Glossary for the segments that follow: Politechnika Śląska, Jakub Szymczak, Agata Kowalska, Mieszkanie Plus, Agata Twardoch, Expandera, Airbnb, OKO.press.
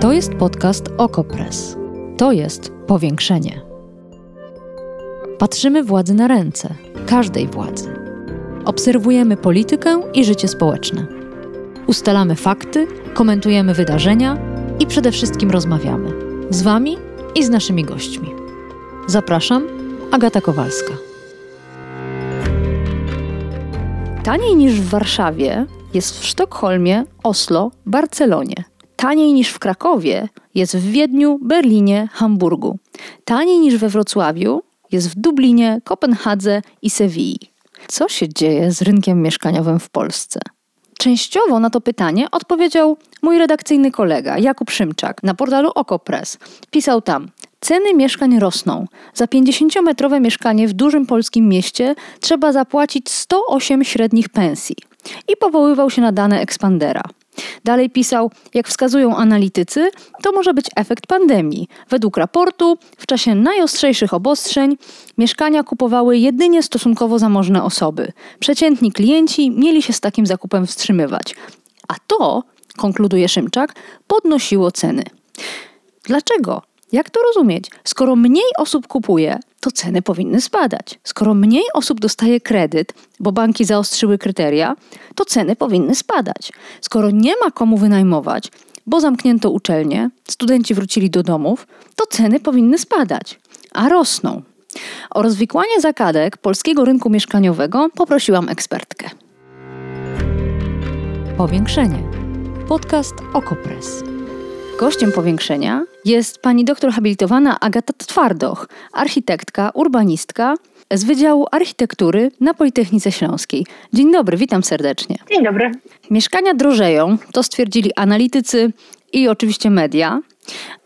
To jest podcast OKO.press. To jest powiększenie. Patrzymy władzy na ręce, każdej władzy. Obserwujemy politykę i życie społeczne. Ustalamy fakty, komentujemy wydarzenia i przede wszystkim rozmawiamy. Z Wami i z naszymi gośćmi. Zapraszam, Agata Kowalska. Taniej niż w Warszawie jest w Sztokholmie, Oslo, Barcelonie. Taniej niż w Krakowie jest w Wiedniu, Berlinie, Hamburgu. Taniej niż we Wrocławiu jest w Dublinie, Kopenhadze i Sewilli. Co się dzieje z rynkiem mieszkaniowym w Polsce? Częściowo na to pytanie odpowiedział mój redakcyjny kolega Jakub Szymczak na portalu OKO.press. Pisał tam: ceny mieszkań rosną. Za 50-metrowe mieszkanie w dużym polskim mieście trzeba zapłacić 108 średnich pensji. I powoływał się na dane Expandera. Dalej pisał, jak wskazują analitycy, to może być efekt pandemii. Według raportu w czasie najostrzejszych obostrzeń mieszkania kupowały jedynie stosunkowo zamożne osoby. Przeciętni klienci mieli się z takim zakupem wstrzymywać. A to, konkluduje Szymczak, podnosiło ceny. Dlaczego? Jak to rozumieć? Skoro mniej osób kupuje, to ceny powinny spadać. Skoro mniej osób dostaje kredyt, bo banki zaostrzyły kryteria, to ceny powinny spadać. Skoro nie ma komu wynajmować, bo zamknięto uczelnie, studenci wrócili do domów, to ceny powinny spadać, a rosną. O rozwikłanie zagadek polskiego rynku mieszkaniowego poprosiłam ekspertkę. Powiększenie. Podcast OKO.press. Gościem powiększenia jest pani doktor habilitowana Agata Twardoch, architektka, urbanistka z Wydziału Architektury na Politechnice Śląskiej. Dzień dobry, witam serdecznie. Dzień dobry. Mieszkania drożeją, to stwierdzili analitycy i oczywiście media,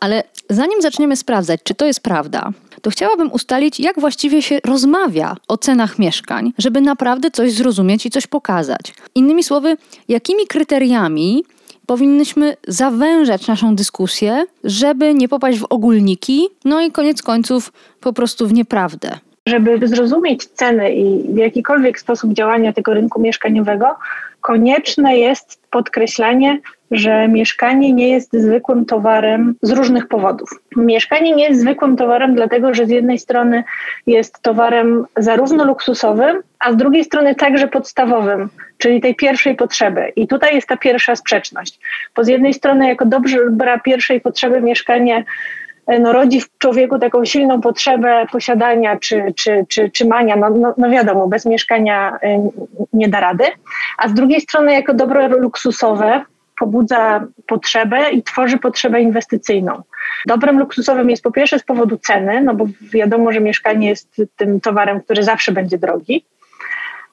ale zanim zaczniemy sprawdzać, czy to jest prawda, to chciałabym ustalić, jak właściwie się rozmawia o cenach mieszkań, żeby naprawdę coś zrozumieć i coś pokazać. Innymi słowy, jakimi kryteriami powinnyśmy zawężać naszą dyskusję, żeby nie popaść w ogólniki, no i koniec końców po prostu w nieprawdę. Żeby zrozumieć ceny i w jakikolwiek sposób działania tego rynku mieszkaniowego, konieczne jest podkreślanie, że mieszkanie nie jest zwykłym towarem z różnych powodów. Mieszkanie nie jest zwykłym towarem dlatego, że z jednej strony jest towarem zarówno luksusowym, a z drugiej strony także podstawowym, czyli tej pierwszej potrzeby. I tutaj jest ta pierwsza sprzeczność. Bo z jednej strony jako dobra pierwszej potrzeby mieszkanie rodzi w człowieku taką silną potrzebę posiadania czy trzymania, wiadomo, bez mieszkania nie da rady. A z drugiej strony jako dobro luksusowe pobudza potrzebę i tworzy potrzebę inwestycyjną. Dobrem luksusowym jest po pierwsze z powodu ceny, no bo wiadomo, że mieszkanie jest tym towarem, który zawsze będzie drogi.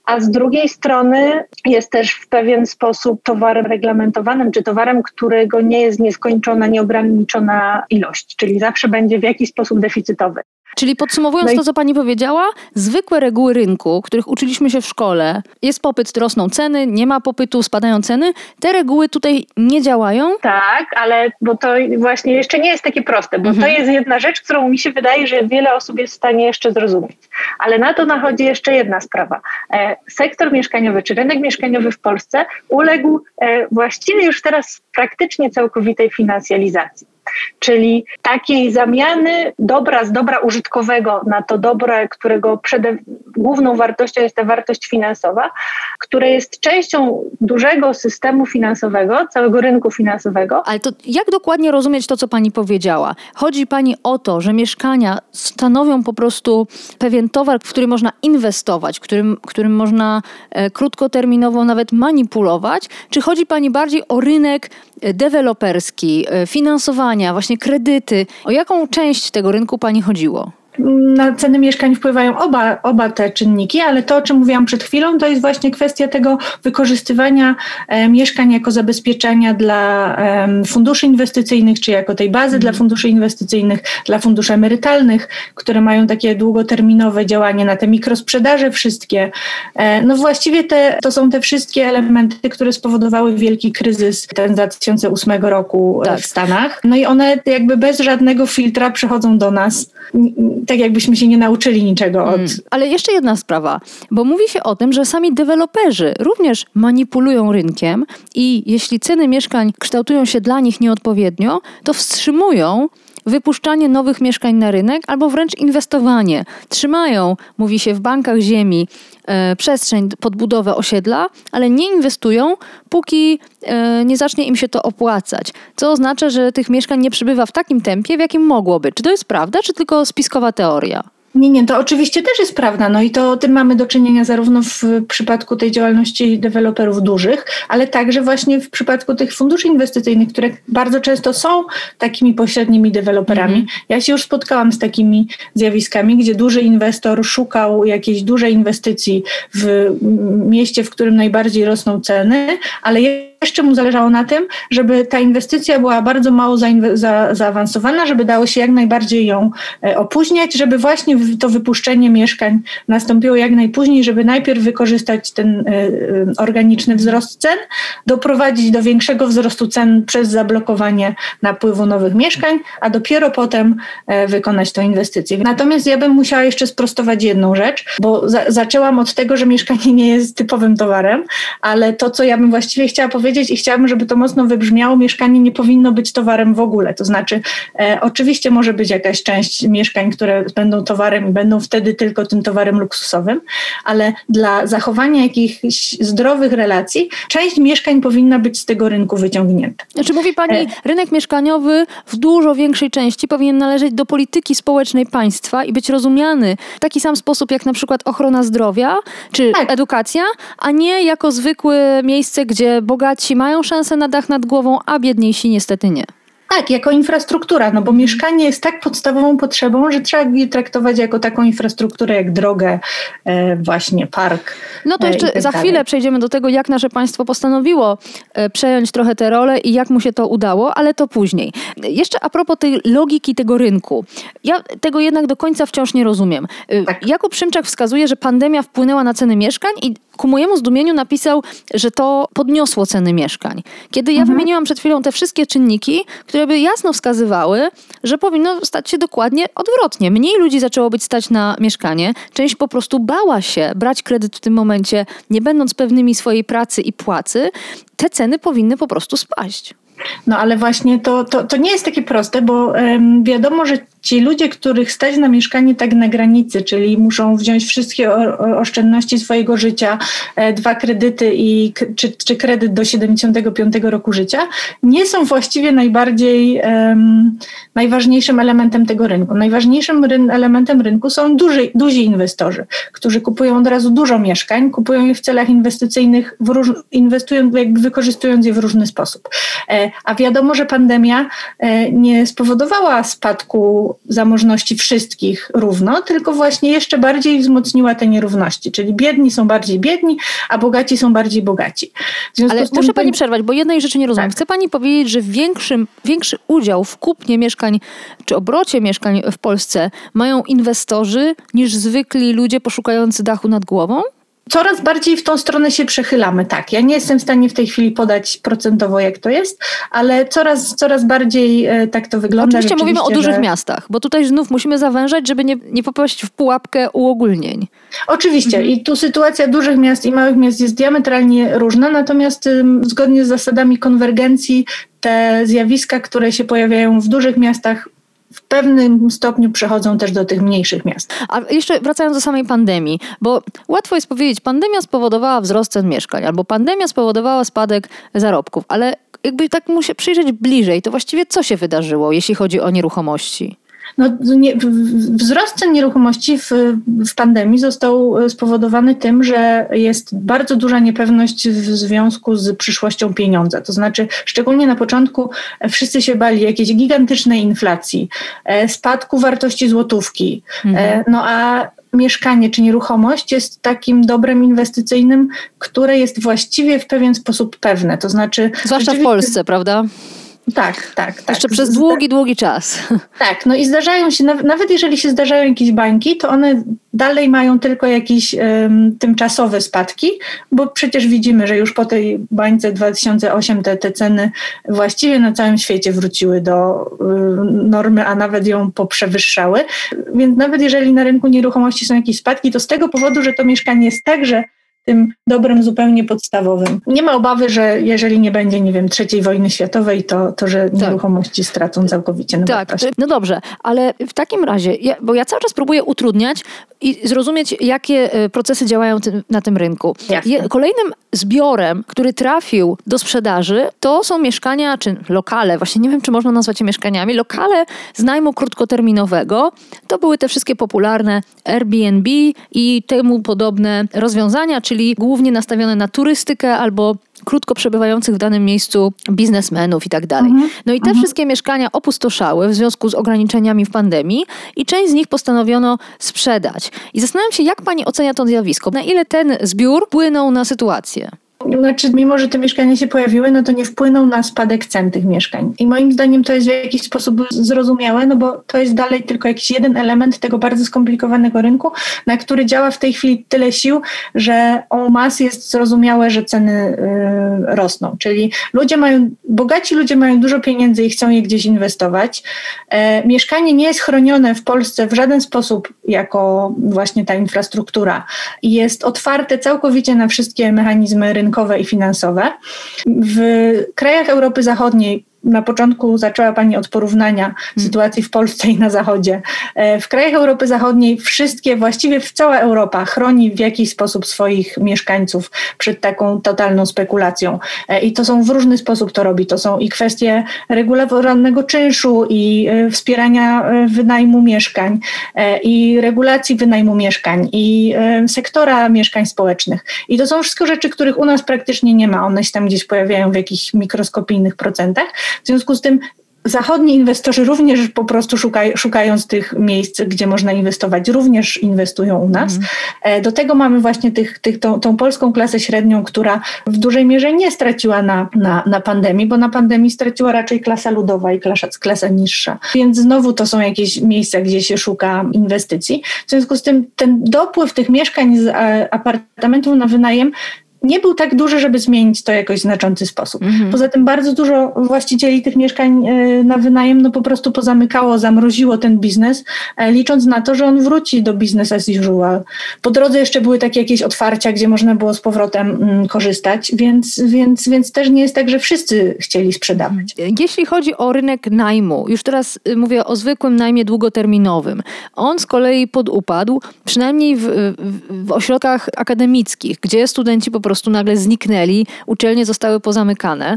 A z drugiej strony jest też w pewien sposób towarem reglamentowanym, czy towarem, którego nie jest nieskończona, nieograniczona ilość, czyli zawsze będzie w jakiś sposób deficytowy. Czyli podsumowując to, co pani powiedziała, zwykłe reguły rynku, których uczyliśmy się w szkole, jest popyt, rosną ceny, nie ma popytu, spadają ceny, te reguły tutaj nie działają? Tak, ale bo to właśnie jeszcze nie jest takie proste, bo to jest jedna rzecz, którą mi się wydaje, że wiele osób jest w stanie jeszcze zrozumieć. Ale na to nachodzi jeszcze jedna sprawa. Sektor mieszkaniowy, czy rynek mieszkaniowy w Polsce uległ właściwie już teraz praktycznie całkowitej finansjalizacji. Czyli takiej zamiany dobra z dobra użytkowego na to dobro, którego główną wartością jest ta wartość finansowa, która jest częścią dużego systemu finansowego, całego rynku finansowego. Ale to jak dokładnie rozumieć to, co pani powiedziała? Chodzi pani o to, że mieszkania stanowią po prostu pewien towar, w który można inwestować, którym można krótkoterminowo nawet manipulować? Czy chodzi pani bardziej o rynek deweloperski, finansowanie, właśnie kredyty? O jaką część tego rynku pani chodziło? Na ceny mieszkań wpływają oba te czynniki, ale to, o czym mówiłam przed chwilą, to jest właśnie kwestia tego wykorzystywania mieszkań jako zabezpieczenia dla funduszy inwestycyjnych, czy jako tej bazy dla funduszy inwestycyjnych, dla funduszy emerytalnych, które mają takie długoterminowe działanie na te mikrosprzedaże wszystkie. No właściwie to są te wszystkie elementy, które spowodowały wielki kryzys ten 2008 roku w Stanach. No i one jakby bez żadnego filtra przychodzą do nas. tak jakbyśmy się nie nauczyli niczego od... Ale jeszcze jedna sprawa, bo mówi się o tym, że sami deweloperzy również manipulują rynkiem i jeśli ceny mieszkań kształtują się dla nich nieodpowiednio, to wstrzymują wypuszczanie nowych mieszkań na rynek albo wręcz inwestowanie. Trzymają, mówi się, w bankach ziemi przestrzeń pod budowę osiedla, ale nie inwestują, póki nie zacznie im się to opłacać. Co oznacza, że tych mieszkań nie przybywa w takim tempie, w jakim mogłoby. Czy to jest prawda, czy tylko spiskowa teoria? Nie, to oczywiście też jest prawda. No i to o tym mamy do czynienia zarówno w przypadku tej działalności deweloperów dużych, ale także właśnie w przypadku tych funduszy inwestycyjnych, które bardzo często są takimi pośrednimi deweloperami. Ja się już spotkałam z takimi zjawiskami, gdzie duży inwestor szukał jakiejś dużej inwestycji w mieście, w którym najbardziej rosną ceny, ale jeszcze mu zależało na tym, żeby ta inwestycja była bardzo mało zaawansowana, żeby dało się jak najbardziej ją opóźniać, żeby właśnie to wypuszczenie mieszkań nastąpiło jak najpóźniej, żeby najpierw wykorzystać ten organiczny wzrost cen, doprowadzić do większego wzrostu cen przez zablokowanie napływu nowych mieszkań, a dopiero potem wykonać tę inwestycję. Natomiast ja bym musiała jeszcze sprostować jedną rzecz, bo zaczęłam od tego, że mieszkanie nie jest typowym towarem, ale to, co ja bym właściwie chciała powiedzieć i chciałabym, żeby to mocno wybrzmiało, mieszkanie nie powinno być towarem w ogóle. To znaczy oczywiście może być jakaś część mieszkań, które będą towarem i będą wtedy tylko tym towarem luksusowym, ale dla zachowania jakichś zdrowych relacji część mieszkań powinna być z tego rynku wyciągnięta. Znaczy mówi pani, rynek mieszkaniowy w dużo większej części powinien należeć do polityki społecznej państwa i być rozumiany w taki sam sposób jak na przykład ochrona zdrowia czy edukacja, a nie jako zwykłe miejsce, gdzie bogaci mają szansę na dach nad głową, a biedniejsi niestety nie. Tak, jako infrastruktura, no bo mieszkanie jest tak podstawową potrzebą, że trzeba je traktować jako taką infrastrukturę, jak drogę, właśnie park. No to jeszcze za chwilę przejdziemy do tego, jak nasze państwo postanowiło przejąć trochę tę rolę i jak mu się to udało, ale to później. Jeszcze a propos tej logiki tego rynku. Ja tego jednak do końca wciąż nie rozumiem. Tak. Jakub Szymczak wskazuje, że pandemia wpłynęła na ceny mieszkań i ku mojemu zdumieniu napisał, że to podniosło ceny mieszkań. Kiedy ja wymieniłam przed chwilą te wszystkie czynniki, które by jasno wskazywały, że powinno stać się dokładnie odwrotnie. Mniej ludzi zaczęło być stać na mieszkanie. Część po prostu bała się brać kredyt w tym momencie, nie będąc pewnymi swojej pracy i płacy. Te ceny powinny po prostu spaść. No ale właśnie to nie jest takie proste, bo wiadomo, że ci ludzie, których stać na mieszkanie tak na granicy, czyli muszą wziąć wszystkie oszczędności swojego życia, 2 kredyty czy kredyt do 75 roku życia, nie są właściwie najważniejszym elementem tego rynku. Najważniejszym elementem rynku są duzi inwestorzy, którzy kupują od razu dużo mieszkań, kupują je w celach inwestycyjnych, inwestują, jakby wykorzystując je w różny sposób. A wiadomo, że pandemia nie spowodowała spadku zamożności wszystkich równo, tylko właśnie jeszcze bardziej wzmocniła te nierówności, czyli biedni są bardziej biedni, a bogaci są bardziej bogaci. Ale muszę pani przerwać, bo jednej rzeczy nie rozumiem. Tak. Chce pani powiedzieć, że większy udział w kupnie mieszkań czy obrocie mieszkań w Polsce mają inwestorzy niż zwykli ludzie poszukujący dachu nad głową? Coraz bardziej w tą stronę się przechylamy, tak. Ja nie jestem w stanie w tej chwili podać procentowo, jak to jest, ale coraz bardziej tak to wygląda. Oczywiście mówimy o dużych miastach, bo tutaj znów musimy zawężać, żeby nie popaść w pułapkę uogólnień. Oczywiście i tu sytuacja dużych miast i małych miast jest diametralnie różna, natomiast zgodnie z zasadami konwergencji te zjawiska, które się pojawiają w dużych miastach, w pewnym stopniu przechodzą też do tych mniejszych miast. A jeszcze wracając do samej pandemii, bo łatwo jest powiedzieć, pandemia spowodowała wzrost cen mieszkań, albo pandemia spowodowała spadek zarobków, ale jakby tak mu się przyjrzeć bliżej, to właściwie co się wydarzyło, jeśli chodzi o nieruchomości? No, wzrost cen nieruchomości w pandemii został spowodowany tym, że jest bardzo duża niepewność w związku z przyszłością pieniądza. To znaczy, szczególnie na początku wszyscy się bali jakiejś gigantycznej inflacji, spadku wartości złotówki, no a mieszkanie czy nieruchomość jest takim dobrem inwestycyjnym, które jest właściwie w pewien sposób pewne. To znaczy, zwłaszcza w Polsce, prawda? Tak. Jeszcze przez długi czas. Tak, no i zdarzają się, nawet jeżeli się zdarzają jakieś bańki, to one dalej mają tylko jakieś tymczasowe spadki, bo przecież widzimy, że już po tej bańce 2008 te ceny właściwie na całym świecie wróciły do normy, a nawet ją poprzewyższały. Więc nawet jeżeli na rynku nieruchomości są jakieś spadki, to z tego powodu, że to mieszkanie jest także tym dobrem zupełnie podstawowym. Nie ma obawy, że jeżeli nie będzie, nie wiem, III wojny światowej, to że nieruchomości stracą całkowicie. No dobrze, ale w takim razie, bo ja cały czas próbuję utrudniać i zrozumieć, jakie procesy działają na tym rynku. Kolejnym zbiorem, który trafił do sprzedaży, to są mieszkania, czy lokale, właśnie nie wiem, czy można nazwać je mieszkaniami, lokale z najmu krótkoterminowego. To były te wszystkie popularne Airbnb i temu podobne rozwiązania, czyli głównie nastawione na turystykę albo krótko przebywających w danym miejscu biznesmenów i tak dalej. No i te wszystkie mieszkania opustoszały w związku z ograniczeniami w pandemii i część z nich postanowiono sprzedać. I zastanawiam się, jak pani ocenia to zjawisko? Na ile ten zbiór wpłynął na sytuację? Znaczy, mimo że te mieszkania się pojawiły, no to nie wpłynął na spadek cen tych mieszkań. I moim zdaniem to jest w jakiś sposób zrozumiałe, no bo to jest dalej tylko jakiś jeden element tego bardzo skomplikowanego rynku, na który działa w tej chwili tyle sił, że en masse jest zrozumiałe, że ceny rosną. Czyli bogaci ludzie mają dużo pieniędzy i chcą je gdzieś inwestować. Mieszkanie nie jest chronione w Polsce w żaden sposób jako właśnie ta infrastruktura. Jest otwarte całkowicie na wszystkie mechanizmy rynkowe i finansowe. W krajach Europy Zachodniej, na początku zaczęła Pani od porównania sytuacji w Polsce i na Zachodzie. W krajach Europy Zachodniej właściwie cała Europa chroni w jakiś sposób swoich mieszkańców przed taką totalną spekulacją. I to są w różny sposób to robi. To są i kwestie regulowanego czynszu i wspierania wynajmu mieszkań i regulacji wynajmu mieszkań i sektora mieszkań społecznych. I to są wszystko rzeczy, których u nas praktycznie nie ma. One się tam gdzieś pojawiają w jakichś mikroskopijnych procentach. W związku z tym zachodni inwestorzy również po prostu szukając tych miejsc, gdzie można inwestować, również inwestują u nas. Do tego mamy właśnie tą polską klasę średnią, która w dużej mierze nie straciła na pandemii, bo na pandemii straciła raczej klasa ludowa i klasa niższa. Więc znowu to są jakieś miejsca, gdzie się szuka inwestycji. W związku z tym ten dopływ tych mieszkań z apartamentów na wynajem nie był tak duży, żeby zmienić to jakoś w znaczący sposób. Poza tym bardzo dużo właścicieli tych mieszkań na wynajem po prostu pozamykało, zamroziło ten biznes, licząc na to, że on wróci do business as usual. Po drodze jeszcze były takie jakieś otwarcia, gdzie można było z powrotem korzystać, więc też nie jest tak, że wszyscy chcieli sprzedawać. Jeśli chodzi o rynek najmu, już teraz mówię o zwykłym najmie długoterminowym. On z kolei podupadł, przynajmniej w ośrodkach akademickich, gdzie studenci po prostu nagle zniknęli, uczelnie zostały pozamykane.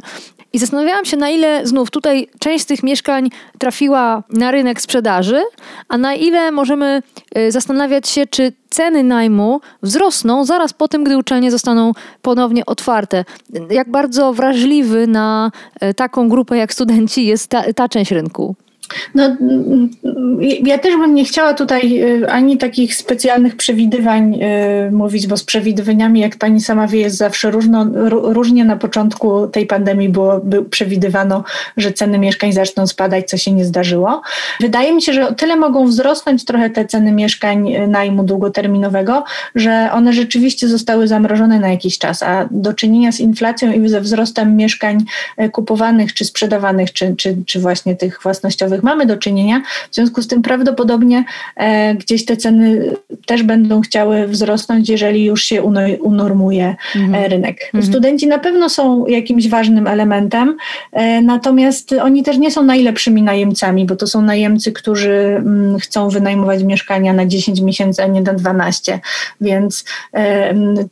I zastanawiałam się, na ile znów tutaj część z tych mieszkań trafiła na rynek sprzedaży, a na ile możemy zastanawiać się, czy ceny najmu wzrosną zaraz po tym, gdy uczelnie zostaną ponownie otwarte. Jak bardzo wrażliwy na taką grupę jak studenci jest ta część rynku? No, ja też bym nie chciała tutaj ani takich specjalnych przewidywań mówić, bo z przewidywaniami, jak pani sama wie, jest zawsze różnie. Na początku tej pandemii przewidywano, że ceny mieszkań zaczną spadać, co się nie zdarzyło. Wydaje mi się, że o tyle mogą wzrosnąć trochę te ceny mieszkań najmu długoterminowego, że one rzeczywiście zostały zamrożone na jakiś czas, a do czynienia z inflacją i ze wzrostem mieszkań kupowanych, czy sprzedawanych, czy właśnie tych własnościowych mamy do czynienia, w związku z tym prawdopodobnie gdzieś te ceny też będą chciały wzrosnąć, jeżeli już się unormuje rynek. Studenci na pewno są jakimś ważnym elementem, natomiast oni też nie są najlepszymi najemcami, bo to są najemcy, którzy chcą wynajmować mieszkania na 10 miesięcy, a nie na 12, więc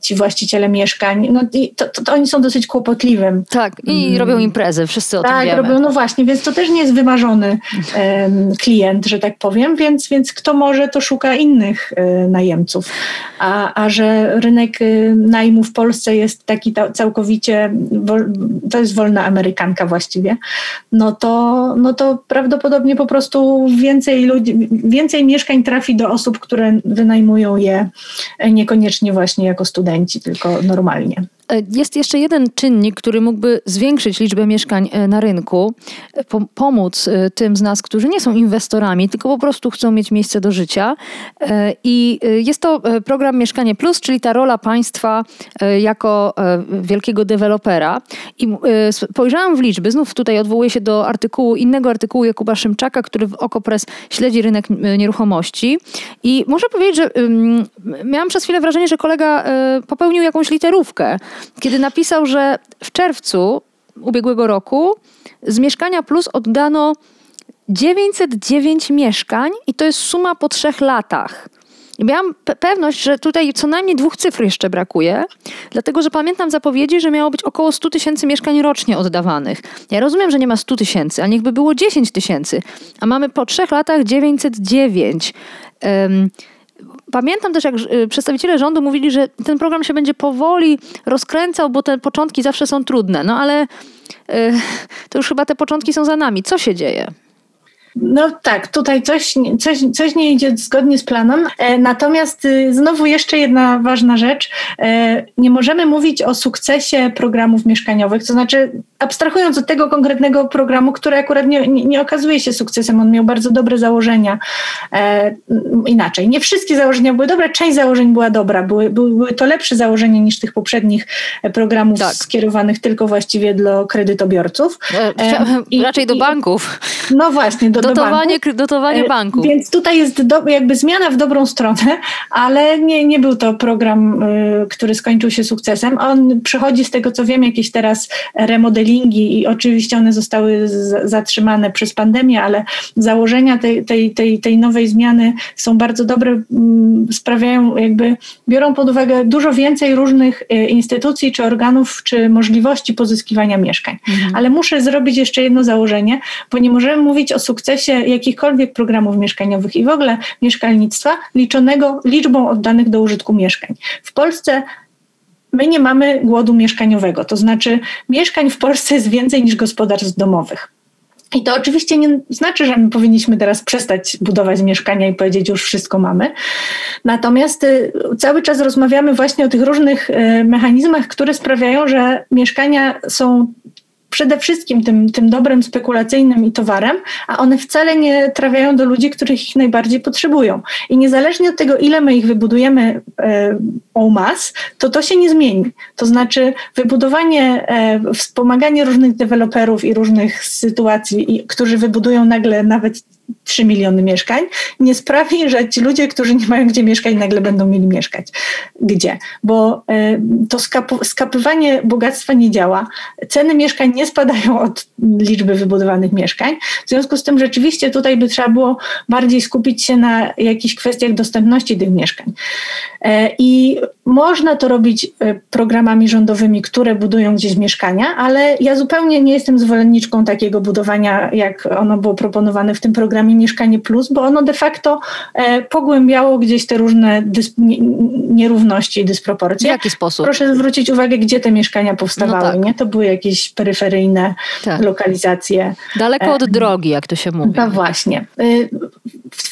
ci właściciele mieszkań, to oni są dosyć kłopotliwym. Tak, i robią imprezy, wszyscy o tym wiemy. Tak, robią, no właśnie, więc to też nie jest wymarzony klient, że tak powiem, więc kto może, to szuka innych najemców. A że rynek najmu w Polsce jest taki całkowicie, to jest wolna amerykanka właściwie, no to prawdopodobnie po prostu więcej mieszkań trafi do osób, które wynajmują je niekoniecznie właśnie jako studenci, tylko normalnie. Jest jeszcze jeden czynnik, który mógłby zwiększyć liczbę mieszkań na rynku, pomóc tym z nas, którzy nie są inwestorami, tylko po prostu chcą mieć miejsce do życia. I jest to program Mieszkanie Plus, czyli ta rola państwa jako wielkiego dewelopera. I spojrzałam w liczby, znów tutaj odwołuję się do innego artykułu Jakuba Szymczaka, który w OKO.press śledzi rynek nieruchomości. I muszę powiedzieć, że miałam przez chwilę wrażenie, że kolega popełnił jakąś literówkę, kiedy napisał, że w czerwcu ubiegłego roku z Mieszkania Plus oddano 909 mieszkań i to jest suma po 3 latach. I miałam pewność, że tutaj co najmniej 2 cyfr jeszcze brakuje, dlatego że pamiętam zapowiedzi, że miało być około 100 tysięcy mieszkań rocznie oddawanych. Ja rozumiem, że nie ma 100 tysięcy, ale niechby było 10 tysięcy, a mamy po 3 latach 909. Pamiętam też, jak przedstawiciele rządu mówili, że ten program się będzie powoli rozkręcał, bo te początki zawsze są trudne. No ale to już chyba te początki są za nami. Co się dzieje? No tak, tutaj coś nie idzie zgodnie z planem. Natomiast znowu jeszcze jedna ważna rzecz. Nie możemy mówić o sukcesie programów mieszkaniowych, to znaczy abstrahując od tego konkretnego programu, który akurat nie okazuje się sukcesem, on miał bardzo dobre założenia. Inaczej, nie wszystkie założenia były dobre, część założeń była dobra. Były to lepsze założenia niż tych poprzednich programów skierowanych tylko właściwie do kredytobiorców. Raczej do banków. No właśnie, Dotowanie banku. Więc tutaj jest jakby zmiana w dobrą stronę, ale nie był to program, który skończył się sukcesem. On przychodzi z tego, co wiem, jakieś teraz remodelingi i oczywiście one zostały zatrzymane przez pandemię, ale założenia tej nowej zmiany są bardzo dobre, sprawiają jakby, biorą pod uwagę dużo więcej różnych instytucji, czy organów, czy możliwości pozyskiwania mieszkań. Mhm. Ale muszę zrobić jeszcze jedno założenie, bo nie możemy mówić o sukcesie jakichkolwiek programów mieszkaniowych i w ogóle mieszkalnictwa liczonego liczbą oddanych do użytku mieszkań. W Polsce my nie mamy głodu mieszkaniowego, to znaczy mieszkań w Polsce jest więcej niż gospodarstw domowych. I to oczywiście nie znaczy, że my powinniśmy teraz przestać budować mieszkania i powiedzieć, już wszystko mamy. Natomiast cały czas rozmawiamy właśnie o tych różnych mechanizmach, które sprawiają, że mieszkania są przede wszystkim tym dobrem spekulacyjnym i towarem, a one wcale nie trafiają do ludzi, których ich najbardziej potrzebują. I niezależnie od tego, ile my ich wybudujemy en masse, to się nie zmieni. To znaczy wybudowanie, wspomaganie różnych deweloperów i różnych sytuacji, którzy wybudują nagle nawet 3 miliony mieszkań, nie sprawi, że ci ludzie, którzy nie mają gdzie mieszkać, nagle będą mieli mieszkać. Gdzie? Bo to skapywanie bogactwa nie działa. Ceny mieszkań nie spadają od liczby wybudowanych mieszkań. W związku z tym rzeczywiście tutaj by trzeba było bardziej skupić się na jakichś kwestiach dostępności tych mieszkań. I można to robić programami rządowymi, które budują gdzieś mieszkania, ale ja zupełnie nie jestem zwolenniczką takiego budowania, jak ono było proponowane w tym programie Mieszkanie Plus, bo ono de facto pogłębiało gdzieś te różne nierówności i dysproporcje. W jaki sposób? Proszę zwrócić uwagę, gdzie te mieszkania powstawały. No tak. Nie? To były jakieś peryferyjne lokalizacje. Daleko od drogi, jak to się mówi. No właśnie.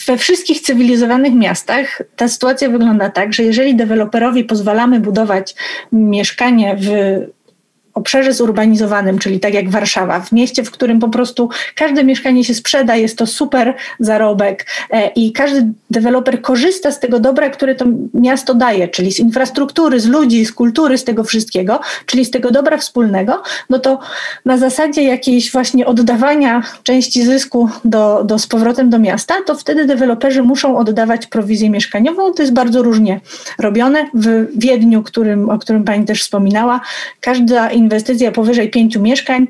We wszystkich cywilizowanych miastach ta sytuacja wygląda tak, że jeżeli deweloperowi pozwalamy budować mieszkanie w obszarze zurbanizowanym, czyli tak jak Warszawa, w mieście, w którym po prostu każde mieszkanie się sprzeda, jest to super zarobek i każdy deweloper korzysta z tego dobra, które to miasto daje, czyli z infrastruktury, z ludzi, z kultury, z tego wszystkiego, czyli z tego dobra wspólnego, no to na zasadzie jakiejś właśnie oddawania części zysku z powrotem do miasta, to wtedy deweloperzy muszą oddawać prowizję mieszkaniową. To jest bardzo różnie robione. W Wiedniu, o którym pani też wspominała, każda inwestycja powyżej 5 mieszkań,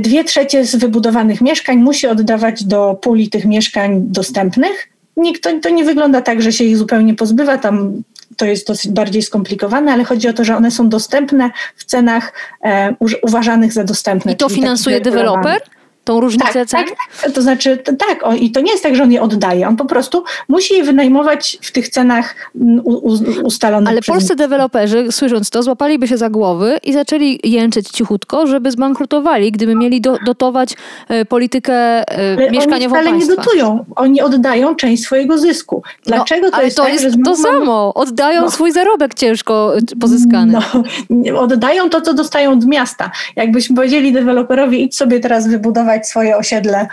2/3 z wybudowanych mieszkań musi oddawać do puli tych mieszkań dostępnych. To nie wygląda tak, że się ich zupełnie pozbywa, tam to jest dosyć bardziej skomplikowane, ale chodzi o to, że one są dostępne w cenach uważanych za dostępne. I to finansuje deweloper? tą różnicę cen? Tak, to znaczy tak, i to nie jest tak, że on je oddaje, on po prostu musi je wynajmować w tych cenach ustalonych. Ale polscy deweloperzy, słysząc to, złapaliby się za głowy i zaczęli jęczeć cichutko, żeby zbankrutowali, gdyby mieli dotować politykę mieszkaniową państwa. Ale nie dotują, oni oddają część swojego zysku. Dlaczego to jest tak, że... Ale to jest to samo, oddają swój zarobek ciężko pozyskany. No, oddają to, co dostają od miasta. Jakbyśmy powiedzieli deweloperowi, idź sobie teraz wybudować swoje osiedle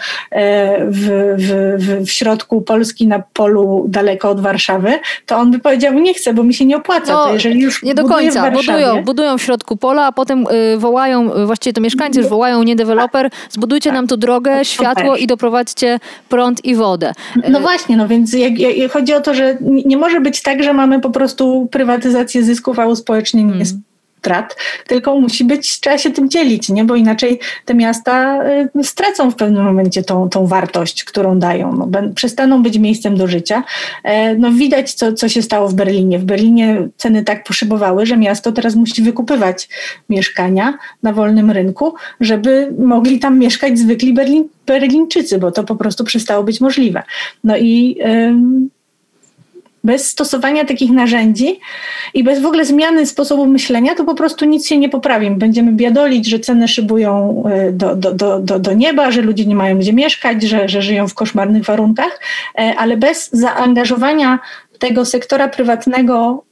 w środku Polski, na polu daleko od Warszawy, to on by powiedział, nie chcę, bo mi się nie opłaca. No, to jeżeli już nie do końca. W Warszawie... budują w środku pola, a potem wołają, właściwie to mieszkańcy już wołają, nie deweloper, zbudujcie nam tu drogę, światło i doprowadźcie prąd i wodę. No właśnie, no więc jak chodzi o to, że nie może być tak, że mamy po prostu prywatyzację zysków, a uspołecznienie jest strat, tylko musi być, trzeba się tym dzielić, nie? Bo inaczej te miasta stracą w pewnym momencie tą wartość, którą dają. No, przestaną być miejscem do życia. No, widać, co się stało w Berlinie. W Berlinie ceny tak poszybowały, że miasto teraz musi wykupywać mieszkania na wolnym rynku, żeby mogli tam mieszkać zwykli Berlińczycy, bo to po prostu przestało być możliwe. No i... bez stosowania takich narzędzi i bez w ogóle zmiany sposobu myślenia to po prostu nic się nie poprawi. Będziemy biadolić, że ceny szybują do nieba, że ludzie nie mają gdzie mieszkać, że żyją w koszmarnych warunkach, ale bez zaangażowania tego sektora prywatnego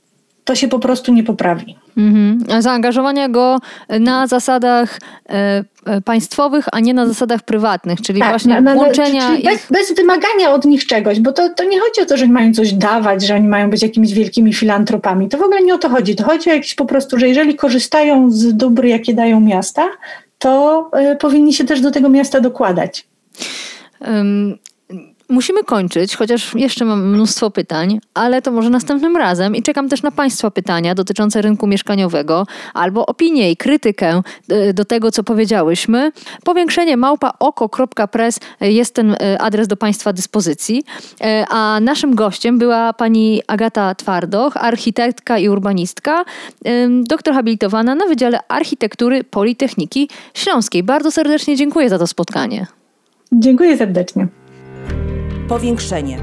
to się po prostu nie poprawi. Mm-hmm. Zaangażowania go na zasadach państwowych, a nie na zasadach prywatnych, czyli tak, właśnie łączenia... Czyli bez wymagania od nich czegoś, bo to nie chodzi o to, że oni mają coś dawać, że oni mają być jakimiś wielkimi filantropami. To w ogóle nie o to chodzi. To chodzi o jakieś po prostu, że jeżeli korzystają z dóbr, jakie dają miasta, to powinni się też do tego miasta dokładać. Musimy kończyć, chociaż jeszcze mam mnóstwo pytań, ale to może następnym razem i czekam też na Państwa pytania dotyczące rynku mieszkaniowego albo opinię i krytykę do tego, co powiedziałyśmy. Powiększenie @ oko.press jest ten adres do Państwa dyspozycji, a naszym gościem była pani Agata Twardoch, architektka i urbanistka, doktor habilitowana na Wydziale Architektury Politechniki Śląskiej. Bardzo serdecznie dziękuję za to spotkanie. Dziękuję serdecznie. Powiększenie.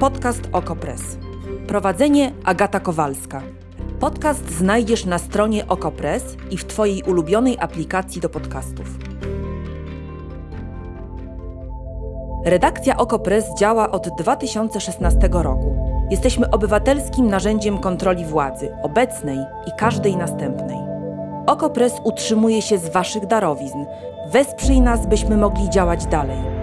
Podcast OKO.press. Prowadzenie Agata Kowalska. Podcast znajdziesz na stronie OKO.press i w Twojej ulubionej aplikacji do podcastów. Redakcja OKO.press działa od 2016 roku. Jesteśmy obywatelskim narzędziem kontroli władzy, obecnej i każdej następnej. OKO.press utrzymuje się z Waszych darowizn. Wesprzyj nas, byśmy mogli działać dalej.